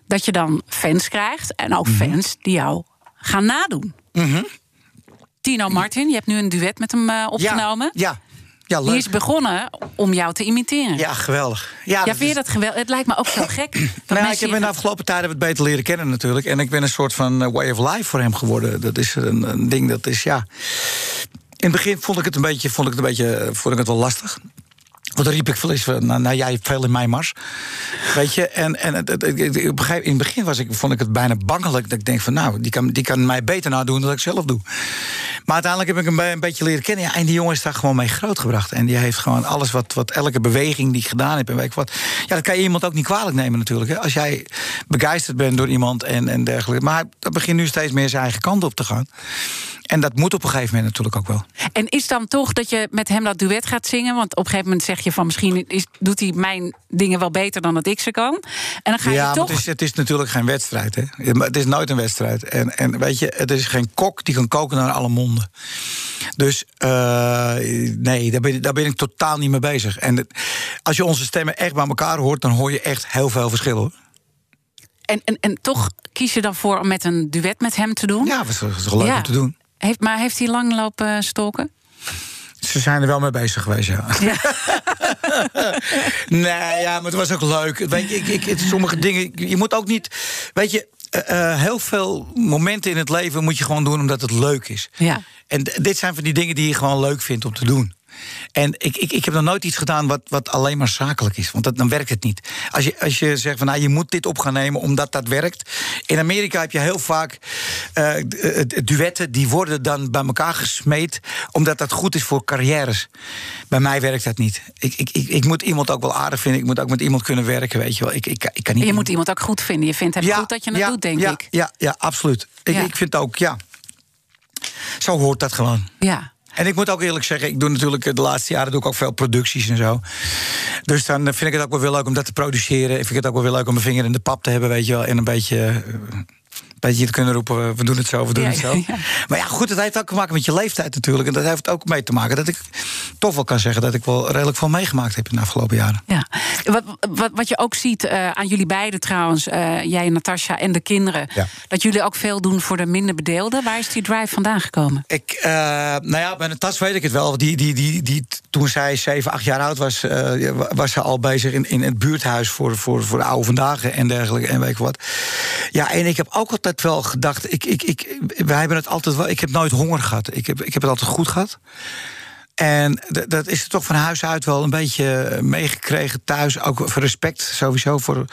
dat je dan fans krijgt. En ook fans die jou gaan nadoen. Mm-hmm. Tino Martin, je hebt nu een duet met hem opgenomen. Ja. Ja, die is begonnen om jou te imiteren. Ja, geweldig. Ja, vind je dat geweldig? Het lijkt me ook zo gek. Ik heb in de afgelopen tijd het beter leren kennen natuurlijk. En ik ben een soort van way of life voor hem geworden. Dat is een ding, dat is ja... In het begin vond ik het wel lastig. Want dan riep ik veel eens van, nou jij hebt veel in mijn mars. Weet je, in het begin vond ik het bijna bangelijk. Dat ik denk van, nou, die kan mij beter nadoen dan ik zelf doe. Maar uiteindelijk heb ik hem een beetje leren kennen. Ja, en die jongen is daar gewoon mee grootgebracht. En die heeft gewoon alles wat elke beweging die ik gedaan heb. En weet ik wat. Ja, dat kan je iemand ook niet kwalijk nemen natuurlijk. Hè? Als jij begeisterd bent door iemand en dergelijke. Maar dat begint nu steeds meer zijn eigen kant op te gaan. En dat moet op een gegeven moment natuurlijk ook wel. En is dan toch dat je met hem dat duet gaat zingen? Want op een gegeven moment zeg je van misschien doet hij mijn dingen wel beter dan dat ik ze kan. En dan ga je toch... Ja, het is natuurlijk geen wedstrijd. Hè? Het is nooit een wedstrijd. En weet je, het is geen kok die kan koken naar alle monden. Dus nee, daar ben ik totaal niet mee bezig. En als je onze stemmen echt bij elkaar hoort, dan hoor je echt heel veel verschil, hoor. En toch kies je dan voor om met een duet met hem te doen? Ja, dat is toch leuk om te doen. Heeft hij lang lopen stalken? Ze zijn er wel mee bezig geweest, ja. Nee, ja, maar het was ook leuk. Weet je, sommige dingen, je moet ook niet... Weet je, heel veel momenten in het leven moet je gewoon doen omdat het leuk is. Ja. En dit zijn van die dingen die je gewoon leuk vindt om te doen. En ik heb nog nooit iets gedaan wat alleen maar zakelijk is. Want dan werkt het niet. Als je zegt van nou, je moet dit op gaan nemen omdat dat werkt. In Amerika heb je heel vaak duetten die worden dan bij elkaar gesmeed. Omdat dat goed is voor carrières. Bij mij werkt dat niet. Ik moet iemand ook wel aardig vinden. Ik moet ook met iemand kunnen werken. Weet je wel. Ik kan niet je moet iemand ook goed vinden. Je vindt hem goed dat je het doet, denk ik. Ja, absoluut. Ik vind ook, ja. Zo hoort dat gewoon. Ja. En ik moet ook eerlijk zeggen, ik doe natuurlijk de laatste jaren doe ik ook veel producties en zo. Dus dan vind ik het ook wel weer leuk om dat te produceren. Ik vind het ook wel weer leuk om mijn vinger in de pap te hebben, weet je wel. En een beetje te kunnen roepen, we doen het zo, we doen het zo. Ja. Maar ja, goed, dat heeft ook te maken met je leeftijd natuurlijk. En dat heeft ook mee te maken dat ik toch wel kan zeggen dat ik wel redelijk veel meegemaakt heb in de afgelopen jaren. Ja. Wat je ook ziet aan jullie beiden trouwens, jij en Natasja en de kinderen, dat jullie ook veel doen voor de minder bedeelden. Waar is die drive vandaan gekomen? Bij Natas weet ik het wel. Die, toen zij 7, 8 jaar oud was, was ze al bezig in het buurthuis voor de oude vandaag en dergelijke en weet ik wat. Ja, en ik heb ook altijd wel gedacht, wij hebben het altijd wel. Ik heb nooit honger gehad. Ik heb het altijd goed gehad. En dat is toch van huis uit wel een beetje meegekregen thuis. Ook respect sowieso voor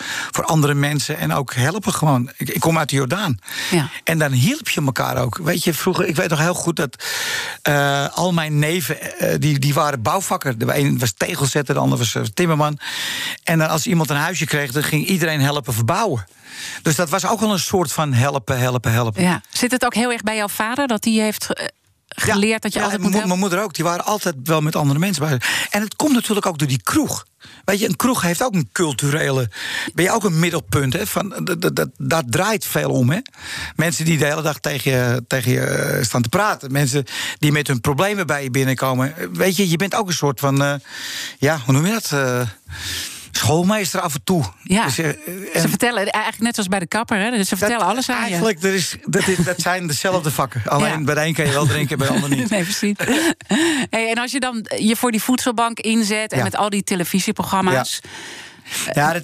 andere mensen. En ook helpen gewoon. Ik kom uit de Jordaan. Ja. En dan hielp je elkaar ook. Weet je, vroeger, ik weet nog heel goed dat al mijn neven, die waren bouwvakker. De een was tegelzetter, de ander was timmerman. En dan als iemand een huisje kreeg, dan ging iedereen helpen verbouwen. Dus dat was ook wel een soort van helpen. Ja. Zit het ook heel erg bij jouw vader, dat hij heeft... geleerd dat je altijd moet helpen. Mijn moeder ook, die waren altijd wel met andere mensen bezig. En het komt natuurlijk ook door die kroeg. Weet je, een kroeg heeft ook een culturele... Ben je ook een middelpunt, hè? Dat draait veel om, hè? Mensen die de hele dag tegen je staan te praten. Mensen die met hun problemen bij je binnenkomen. Weet je, je bent ook een soort van... hoe noem je dat... schoolmeester af en toe. Ja, dus, ze vertellen eigenlijk net zoals bij de kapper. Hè? Dus ze vertellen alles aan eigenlijk, je. Dat zijn dezelfde vakken. Alleen bij de een kan je wel drinken, bij de ander niet. Nee, precies. Hey, en als je dan je voor die voedselbank inzet... en met al die televisieprogramma's... Ja. Ja,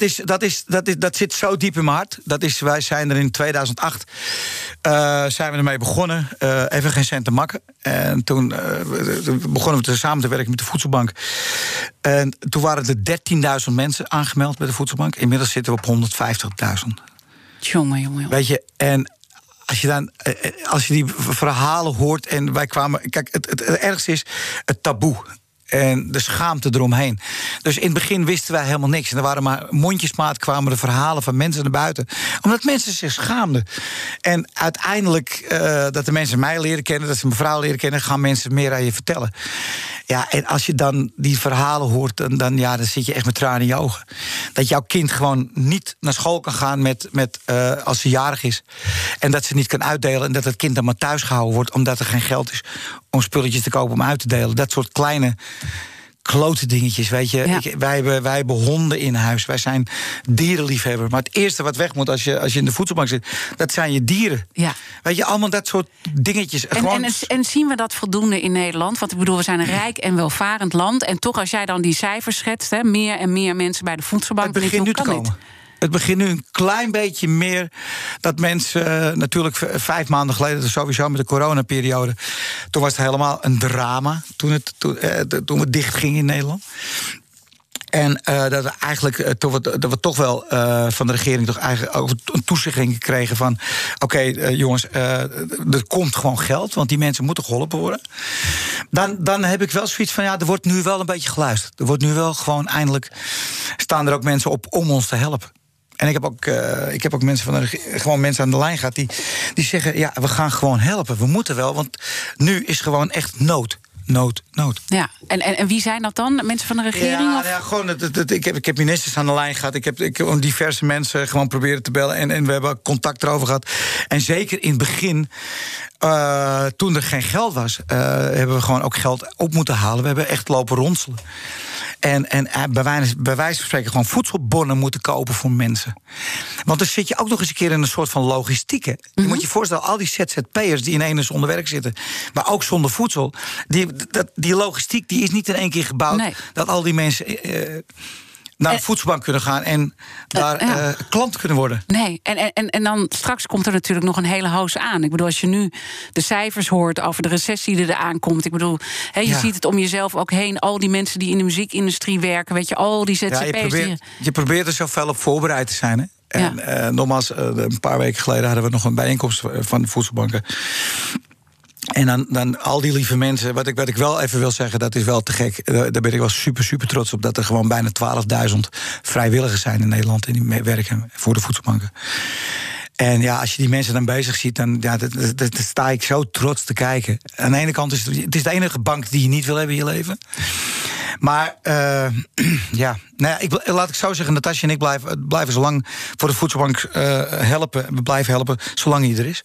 dat zit zo diep in mijn hart. Wij zijn er in 2008 zijn we ermee begonnen. Even geen cent te makken. En toen begonnen we samen te werken met de Voedselbank. En toen waren er 13.000 mensen aangemeld bij de Voedselbank. Inmiddels zitten we op 150.000. Jongen. Weet je, en... Als je die verhalen hoort en wij kwamen... Kijk, het ergste is het taboe. En de schaamte eromheen. Dus in het begin wisten wij helemaal niks. En er waren maar mondjesmaat kwamen de verhalen van mensen naar buiten. Omdat mensen zich schaamden. En uiteindelijk dat de mensen mij leren kennen... dat ze mijn vrouw leren kennen... gaan mensen meer aan je vertellen. Ja, en als je dan die verhalen hoort... dan zit je echt met tranen in je ogen. Dat jouw kind gewoon niet naar school kan gaan met als ze jarig is. En dat ze niet kan uitdelen. En dat het kind dan maar thuis gehouden wordt... omdat er geen geld is om spulletjes te kopen om uit te delen. Dat soort kleine... klote dingetjes, weet je. Ja. Wij hebben honden in huis. Wij zijn dierenliefhebber. Maar het eerste wat weg moet als je in de voedselbank zit... dat zijn je dieren. Ja. Weet je, allemaal dat soort dingetjes. En zien we dat voldoende in Nederland? Want ik bedoel, we zijn een rijk en welvarend land. En toch, als jij dan die cijfers schetst... Hè, meer en meer mensen bij de voedselbank... Het begint nu te komen. Het begint nu een klein beetje meer dat mensen... natuurlijk 5 maanden geleden, sowieso met de coronaperiode... toen was het helemaal een drama toen we dicht gingen in Nederland. En dat we eigenlijk van de regering toch eigenlijk ook een toezegging kregen van oké, jongens, er komt gewoon geld, want die mensen moeten geholpen worden. Dan heb ik wel zoiets van er wordt nu wel een beetje geluisterd. Er wordt nu wel gewoon eindelijk staan er ook mensen op om ons te helpen. En ik heb ook mensen aan de lijn gehad die zeggen, we gaan gewoon helpen. We moeten wel, want nu is gewoon echt nood. Ja, en wie zijn dat dan? Mensen van de regering? Ik heb ministers aan de lijn gehad. Ik heb diverse mensen gewoon proberen te bellen. En we hebben contact erover gehad. En zeker in het begin, toen er geen geld was, hebben we gewoon ook geld op moeten halen. We hebben echt lopen ronselen. En bij wijze van spreken gewoon voedselbonnen moeten kopen voor mensen. Want dan zit je ook nog eens een keer in een soort van logistieke. Mm-hmm. Je moet je voorstellen, al die ZZP'ers die ineens onder werk zitten, maar ook zonder voedsel, die logistiek die is niet in één keer gebouwd. Nee. Dat al die mensen naar de voedselbank kunnen gaan en daar klant kunnen worden. Nee, en dan straks komt er natuurlijk nog een hele hoos aan. Ik bedoel, als je nu de cijfers hoort over de recessie die er aankomt. Ik bedoel, je ziet het om jezelf ook heen. Al die mensen die in de muziekindustrie werken, weet je, al die ZZP'ers. Je probeert er zoveel op voorbereid te zijn, hè? En nogmaals, een paar weken geleden hadden we nog een bijeenkomst van de voedselbanken. En dan al die lieve mensen, wat ik wel even wil zeggen, dat is wel te gek. Daar ben ik wel super, super trots op dat er gewoon bijna 12.000 vrijwilligers zijn in Nederland en die werken voor de voedselbanken. En als je die mensen dan bezig ziet, dan sta ik zo trots te kijken. Aan de ene kant is het is de enige bank die je niet wil hebben in je leven. Maar laat ik zo zeggen, Natasja en ik blijven zolang voor de voedselbank helpen. We blijven helpen zolang hij er is.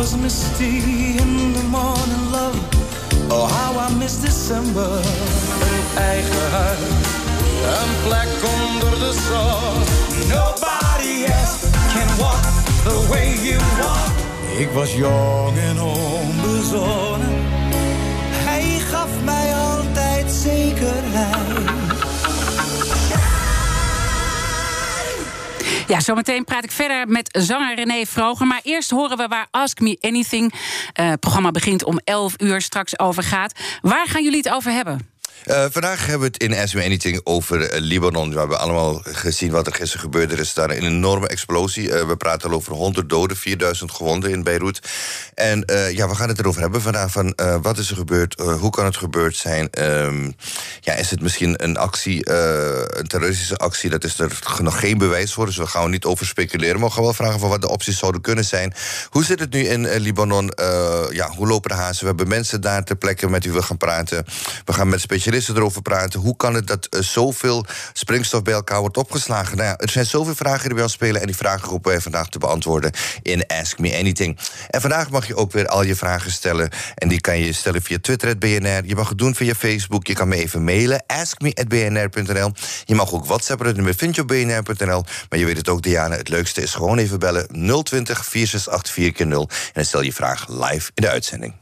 Was misty in the morning, love. Oh, how I miss December. Een eigen huis, een plek onder de zon. Nobody else can walk the way you walk. Ik was jong en onbezonnen. Hij gaf mij altijd zekerheid. Ja, zometeen praat ik verder met zanger René Froger. Maar eerst horen we waar Ask Me Anything, het programma begint om 11 uur, straks over gaat. Waar gaan jullie het over hebben? Vandaag hebben we het in Ask Me Anything over Libanon. We hebben allemaal gezien wat er gisteren gebeurde. Er is daar een enorme explosie. We praten al over 100 doden, 4000 gewonden in Beirut. En we gaan het erover hebben vandaag van wat is er gebeurd, hoe kan het gebeurd zijn. Is het misschien een actie, een terroristische actie? Dat is er nog geen bewijs voor, dus we gaan er niet over speculeren. Maar we gaan wel vragen van wat de opties zouden kunnen zijn. Hoe zit het nu in Libanon? Hoe lopen de hazen? We hebben mensen daar ter plekke met wie we gaan praten. We gaan met specialisten erover praten. Hoe kan het dat zoveel springstof bij elkaar wordt opgeslagen? Er zijn zoveel vragen die bij ons spelen en die vragen hopen wij vandaag te beantwoorden in Ask Me Anything. En vandaag mag je ook weer al je vragen stellen en die kan je stellen via Twitter @BNR. Je mag het doen via Facebook. Je kan me even mailen askme@bnr.nl. Je mag ook WhatsAppen. Het nummer vind je op bnr.nl. Maar je weet het ook, Diana. Het leukste is gewoon even bellen 020-4684-0 en dan stel je vraag live in de uitzending.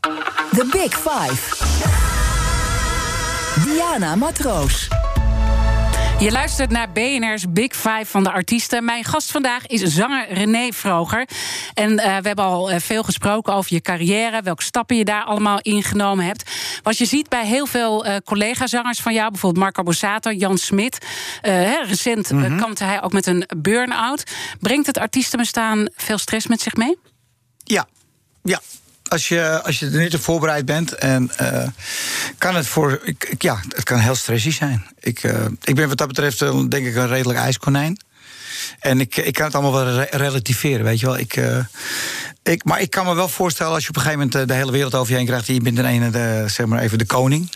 The Big Five. Diana Matroos. Je luistert naar BNR's Big Five van de artiesten. Mijn gast vandaag is zanger René Froger. En we hebben al veel gesproken over je carrière, welke stappen je daar allemaal ingenomen hebt. Wat je ziet bij heel veel collega-zangers van jou, bijvoorbeeld Marco Borsato, Jan Smit. Recent kampte hij ook met een burn-out. Brengt het artiestenbestaan veel stress met zich mee? Ja. Als je er niet op voorbereid bent, en kan het het kan heel stressig zijn. Ik ben wat dat betreft denk ik een redelijk ijskonijn. En ik kan het allemaal wel relativeren, weet je wel. Maar ik kan me wel voorstellen, als je op een gegeven moment de hele wereld over je heen krijgt, je bent dan de koning.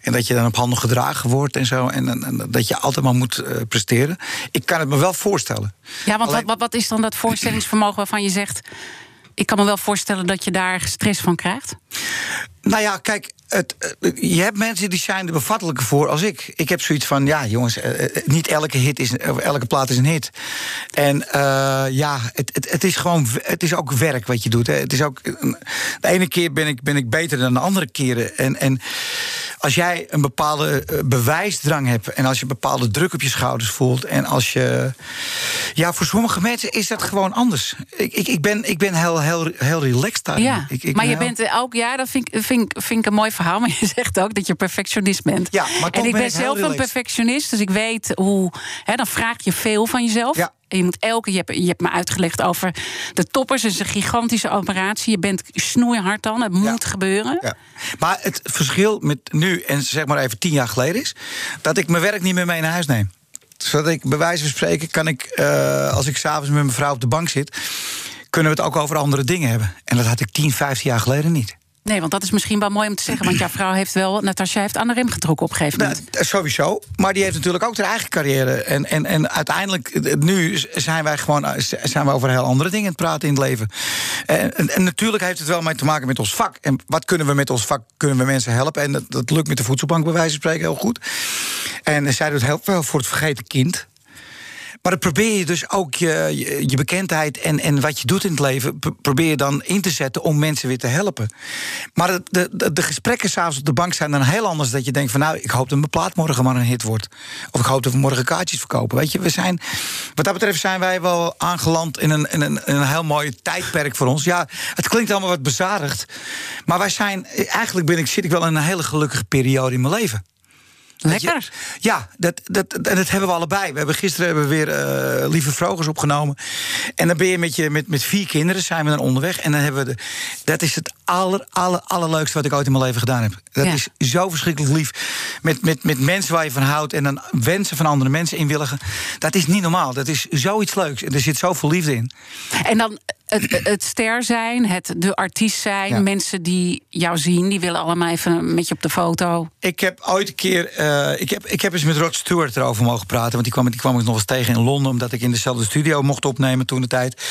En dat je dan op handen gedragen wordt en zo. En dat je altijd maar moet presteren. Ik kan het me wel voorstellen. Ja, want wat is dan dat voorstellingsvermogen waarvan je zegt, ik kan me wel voorstellen dat je daar stress van krijgt? Nou ja, kijk, je hebt mensen die zijn er bevattelijker voor als ik. Ik heb zoiets van, ja jongens, niet elke hit is, of elke plaat is een hit. En het is gewoon, het is ook werk wat je doet. Hè. Het is ook, de ene keer ben ik beter dan de andere keren. En als jij een bepaalde bewijsdrang hebt en als je bepaalde druk op je schouders voelt en als je, ja, voor sommige mensen is dat gewoon anders. Ik ben heel relaxed daarin. Ja, maar je bent ook, ja, dat vind ik een mooi verhaal, maar je zegt ook dat je perfectionist bent. Ja, maar en ik ben zelf een perfectionist, dus ik weet hoe. Hè, dan vraag je veel van jezelf. Ja. Je hebt me uitgelegd over de toppers. Het is een gigantische operatie. Je bent snoeihard dan. Het moet gebeuren. Ja. Maar het verschil met nu en zeg maar even 10 jaar geleden is dat ik mijn werk niet meer mee naar huis neem. Zodat ik bij wijze van spreken kan ik, als ik s'avonds met mijn vrouw op de bank zit, kunnen we het ook over andere dingen hebben. En dat had ik 10, 15 jaar geleden niet. Nee, want dat is misschien wel mooi om te zeggen. Want jouw vrouw heeft wel, Natasja heeft aan de rem getrokken op een gegeven moment. Nou, sowieso, maar die heeft natuurlijk ook haar eigen carrière. En uiteindelijk, nu zijn wij over heel andere dingen aan het praten in het leven. En natuurlijk heeft het wel mee te maken met ons vak. En wat kunnen we met ons vak? Kunnen we mensen helpen? En dat lukt met de Voedselbank bij wijze van spreken heel goed. En zij doet heel veel voor het vergeten kind. Maar dan probeer je dus ook je bekendheid en wat je doet in het leven, probeer je dan in te zetten om mensen weer te helpen. Maar de gesprekken s'avonds op de bank zijn dan heel anders. Dat je denkt van, nou, ik hoop dat mijn plaat morgen maar een hit wordt. Of ik hoop dat we morgen kaartjes verkopen. Weet je, wat dat betreft zijn wij wel aangeland in een heel mooi tijdperk voor ons. Ja, het klinkt allemaal wat bezadigd. Maar wij zijn, eigenlijk zit ik wel in een hele gelukkige periode in mijn leven. Lekker. Ja, dat hebben we allebei. Gisteren hebben we weer Lieve Vrogers opgenomen. En dan ben je met 4 kinderen zijn we dan onderweg. En dan hebben we dat is het allerleukste wat ik ooit in mijn leven gedaan heb. Dat is zo verschrikkelijk lief. Met mensen waar je van houdt en dan wensen van andere mensen inwilligen. Dat is niet normaal. Dat is zoiets leuks. En er zit zoveel liefde in. En dan het ster zijn, de artiest zijn. Ja. Mensen die jou zien, die willen allemaal even met je op de foto. Ik heb ooit een keer Ik heb eens met Rod Stewart erover mogen praten. Want die kwam ik nog eens tegen in Londen, omdat ik in dezelfde studio mocht opnemen toen de tijd.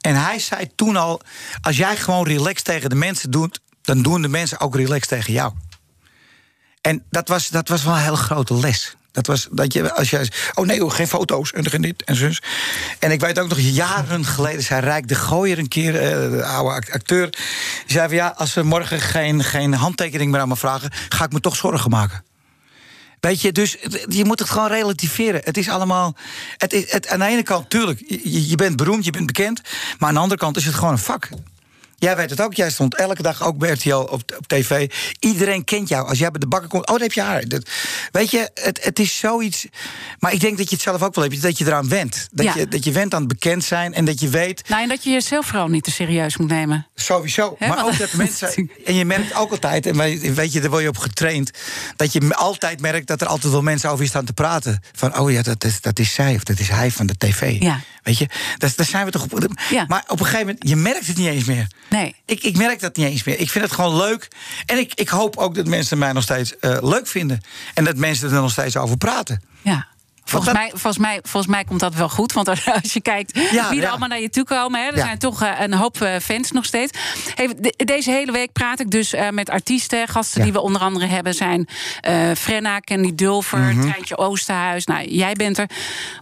En hij zei toen al, als jij gewoon relaxed tegen de mensen doet, dan doen de mensen ook relaxed tegen jou. En dat was wel een hele grote les. Dat was dat je, als jij, oh nee, geen foto's en dit en zus. En ik weet ook nog, jaren geleden zei Rijk de Gooier een keer, de oude acteur, die zei van ja, als ze morgen geen handtekening meer aan me vragen, ga ik me toch zorgen maken. Weet je, dus je moet het gewoon relativeren. Het is allemaal, aan de ene kant, tuurlijk, je bent beroemd, je bent bekend, maar aan de andere kant is het gewoon een vak. Jij weet het ook, jij stond elke dag ook bij RTL op tv. Iedereen kent jou. Als jij bij de bakker komt, oh, dat heb je haar. Weet je, het is zoiets. Maar ik denk dat je het zelf ook wel hebt, dat je eraan went. Dat je went aan het bekend zijn en dat je weet. Nou, en dat je jezelf vooral niet te serieus moet nemen. Sowieso. He, maar ook dat mensen. En je merkt ook altijd, en weet je, daar word je op getraind, dat je altijd merkt dat er altijd wel mensen over je staan te praten. Van, oh ja, dat is zij of dat is hij van de tv. Ja. Weet je, daar zijn we toch op. Ja. Maar op een gegeven moment, je merkt het niet eens meer. Nee. Ik merk dat niet eens meer. Ik vind het gewoon leuk. En ik hoop ook dat mensen mij nog steeds leuk vinden. En dat mensen er nog steeds over praten. Ja. Volgens mij komt dat wel goed. Want als je kijkt wie er allemaal naar je toe komen. Hè, er zijn toch een hoop fans nog steeds. Hey, deze hele week praat ik dus met artiesten. Gasten die we onder andere hebben zijn Frenna, Kenny Dulfer, Trijntje Oosterhuis. Nou, jij bent er.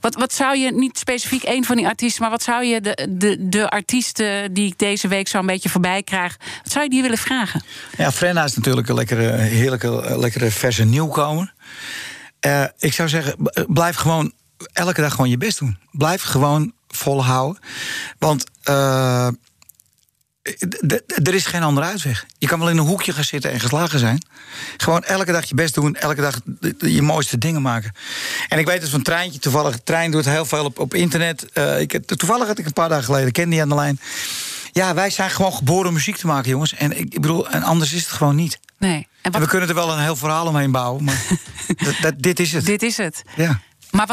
Wat zou je, niet specifiek één van die artiesten, maar wat zou je de artiesten die ik deze week zo een beetje voorbij krijg, wat zou je die willen vragen? Ja, Frenna is natuurlijk een heerlijke verse nieuwkomer. Ik zou zeggen, blijf gewoon elke dag gewoon je best doen. Blijf gewoon volhouden. Want er is geen andere uitweg. Je kan wel in een hoekje gaan zitten en geslagen zijn. Gewoon elke dag je best doen. Elke dag je mooiste dingen maken. En ik weet het van Trijntje toevallig. Trein doet heel veel op internet. Toevallig had ik een paar dagen geleden Candy aan de lijn. Ja, wij zijn gewoon geboren om muziek te maken, jongens. En ik bedoel, en anders is het gewoon niet. Nee. En we kunnen er wel een heel verhaal omheen bouwen, maar dit is het. Dit is het. Ja. Maar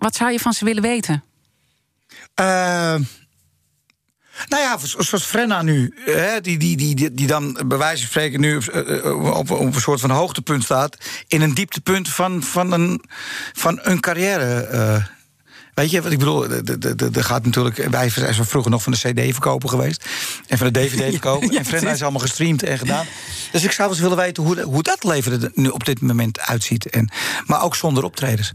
wat zou je van ze willen weten? Nou ja, zoals Frenna nu, hè, die dan bij wijze van spreken nu op een soort van hoogtepunt staat, in een dieptepunt van een carrière. Weet je wat ik bedoel? Er gaat natuurlijk. Wij zijn vroeger nog van de CD-verkoper geweest. En van de DVD-verkoper. Ja, en Frenna is allemaal gestreamd en gedaan. Dus ik zou wel eens willen weten hoe dat leven er nu op dit moment uitziet. Maar ook zonder optredens.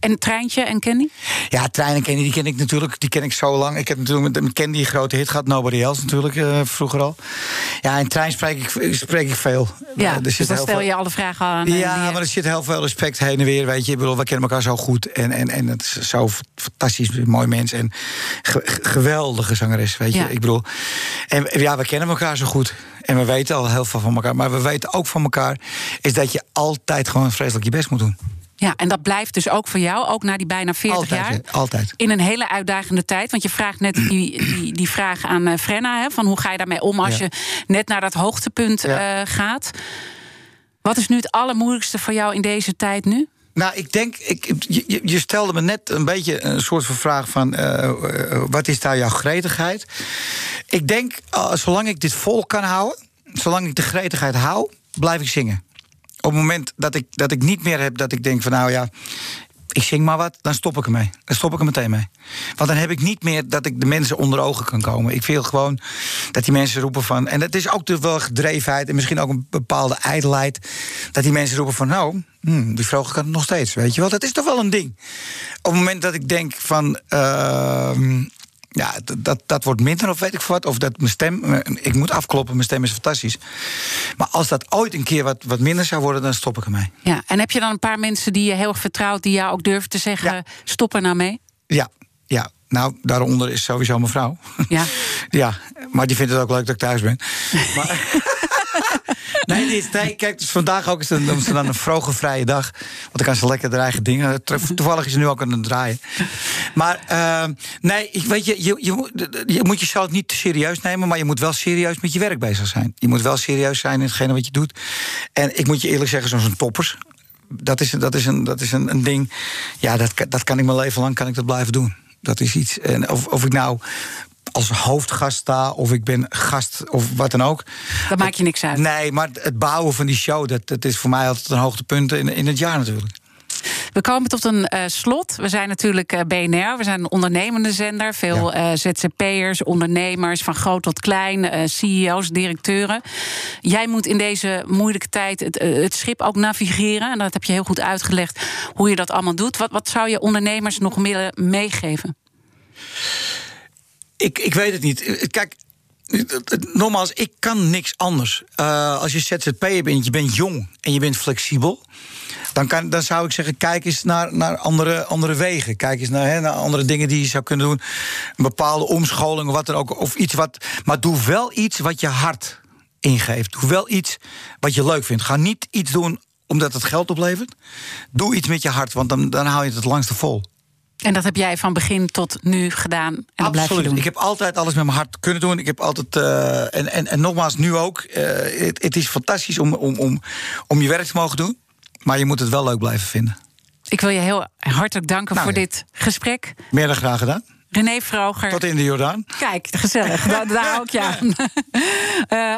En Trijntje en Kenny? Ja, Trijntje en Kenny, die ken ik natuurlijk. Die ken ik zo lang. Ik heb natuurlijk met Kenny een grote hit gehad. Nobody Else natuurlijk, vroeger al. Ja, en Trijntje spreek ik veel. Ja, dus dan stel je alle vragen aan. Ja, maar er zit heel veel respect heen en weer. Weet je, ik bedoel, we kennen elkaar zo goed. En het is zo fantastisch, mooi mens. En geweldige zangeres, weet je. Ja. Ik bedoel, en ja, we kennen elkaar zo goed. En we weten al heel veel van elkaar. Maar we weten ook van elkaar... is dat je altijd gewoon vreselijk je best moet doen. Ja, en dat blijft dus ook voor jou, ook na die bijna 40 jaar. Ja, altijd. In een hele uitdagende tijd. Want je vraagt net die vraag aan Frenna, hè, van hoe ga je daarmee om als je net naar dat hoogtepunt gaat. Wat is nu het allermoeilijkste voor jou in deze tijd nu? Nou, ik denk, je stelde me net een beetje een soort van vraag van... wat is daar jouw gretigheid? Ik denk, zolang ik dit vol kan houden, zolang ik de gretigheid hou, blijf ik zingen. Op het moment dat ik niet meer heb dat ik denk van nou ja, ik zing maar wat, dan stop ik ermee. Dan stop ik er meteen mee. Want dan heb ik niet meer dat ik de mensen onder ogen kan komen. Ik wil gewoon dat die mensen roepen van... en dat is ook wel gedrevenheid en misschien ook een bepaalde ijdelheid... dat die mensen roepen van nou, die Vroger kan het nog steeds, weet je wel. Dat is toch wel een ding. Op het moment dat ik denk van... ja, dat wordt minder of weet ik wat. Of dat mijn stem... Ik moet afkloppen, mijn stem is fantastisch. Maar als dat ooit een keer wat minder zou worden... dan stop ik ermee. Ja, en heb je dan een paar mensen die je heel erg vertrouwt... die jou ook durven te zeggen, stop er nou mee? Ja. Nou, daaronder is sowieso mijn vrouw. Ja. Ja, maar die vindt het ook leuk dat ik thuis ben. Maar... Nee, kijk, dus vandaag ook is het dan een vroege vrije dag. Want dan kan ze lekker haar eigen dingen. Toevallig is ze nu ook aan het draaien. Maar je moet jezelf niet te serieus nemen... maar je moet wel serieus met je werk bezig zijn. Je moet wel serieus zijn in hetgene wat je doet. En ik moet je eerlijk zeggen, zo'n toppers... dat is een ding... ja, dat kan ik mijn leven lang kan ik dat blijven doen. Dat is iets. En of ik nou... als hoofdgast sta, of ik ben gast, of wat dan ook. Dat maakt je niks uit. Nee, maar het bouwen van die show... dat is voor mij altijd een hoogtepunt in het jaar natuurlijk. We komen tot een slot. We zijn natuurlijk BNR, we zijn een ondernemende zender. Veel ZZP'ers, ondernemers, van groot tot klein, CEO's, directeuren. Jij moet in deze moeilijke tijd het schip ook navigeren. En dat heb je heel goed uitgelegd, hoe je dat allemaal doet. Wat zou je ondernemers nog meer meegeven? Ik weet het niet. Kijk, nogmaals, ik kan niks anders. Als je ZZP'er bent, je bent jong en je bent flexibel... Dan zou ik zeggen, kijk eens naar andere wegen. Kijk eens naar andere dingen die je zou kunnen doen. Een bepaalde omscholing of wat dan ook. Of iets wat, maar doe wel iets wat je hart ingeeft. Doe wel iets wat je leuk vindt. Ga niet iets doen omdat het geld oplevert. Doe iets met je hart, want dan hou je het langste vol. En dat heb jij van begin tot nu gedaan en dat blijf je doen. Ik heb altijd alles met mijn hart kunnen doen. Ik heb altijd en nogmaals nu ook. Het is fantastisch om je werk te mogen doen, maar je moet het wel leuk blijven vinden. Ik wil je heel hartelijk danken voor dit gesprek. Meer dan graag gedaan. René Froger. Tot in de Jordaan. Kijk, gezellig. Daar hou ik je aan.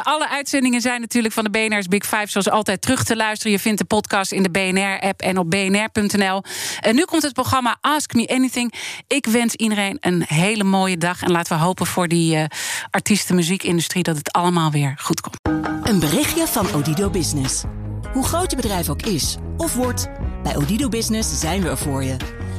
Alle uitzendingen zijn natuurlijk van de BNR's Big Five... zoals altijd terug te luisteren. Je vindt de podcast in de BNR-app en op bnr.nl. En nu komt het programma Ask Me Anything. Ik wens iedereen een hele mooie dag. En laten we hopen voor die artiesten- muziekindustrie... dat het allemaal weer goed komt. Een berichtje van Odido Business. Hoe groot je bedrijf ook is of wordt... bij Odido Business zijn we er voor je...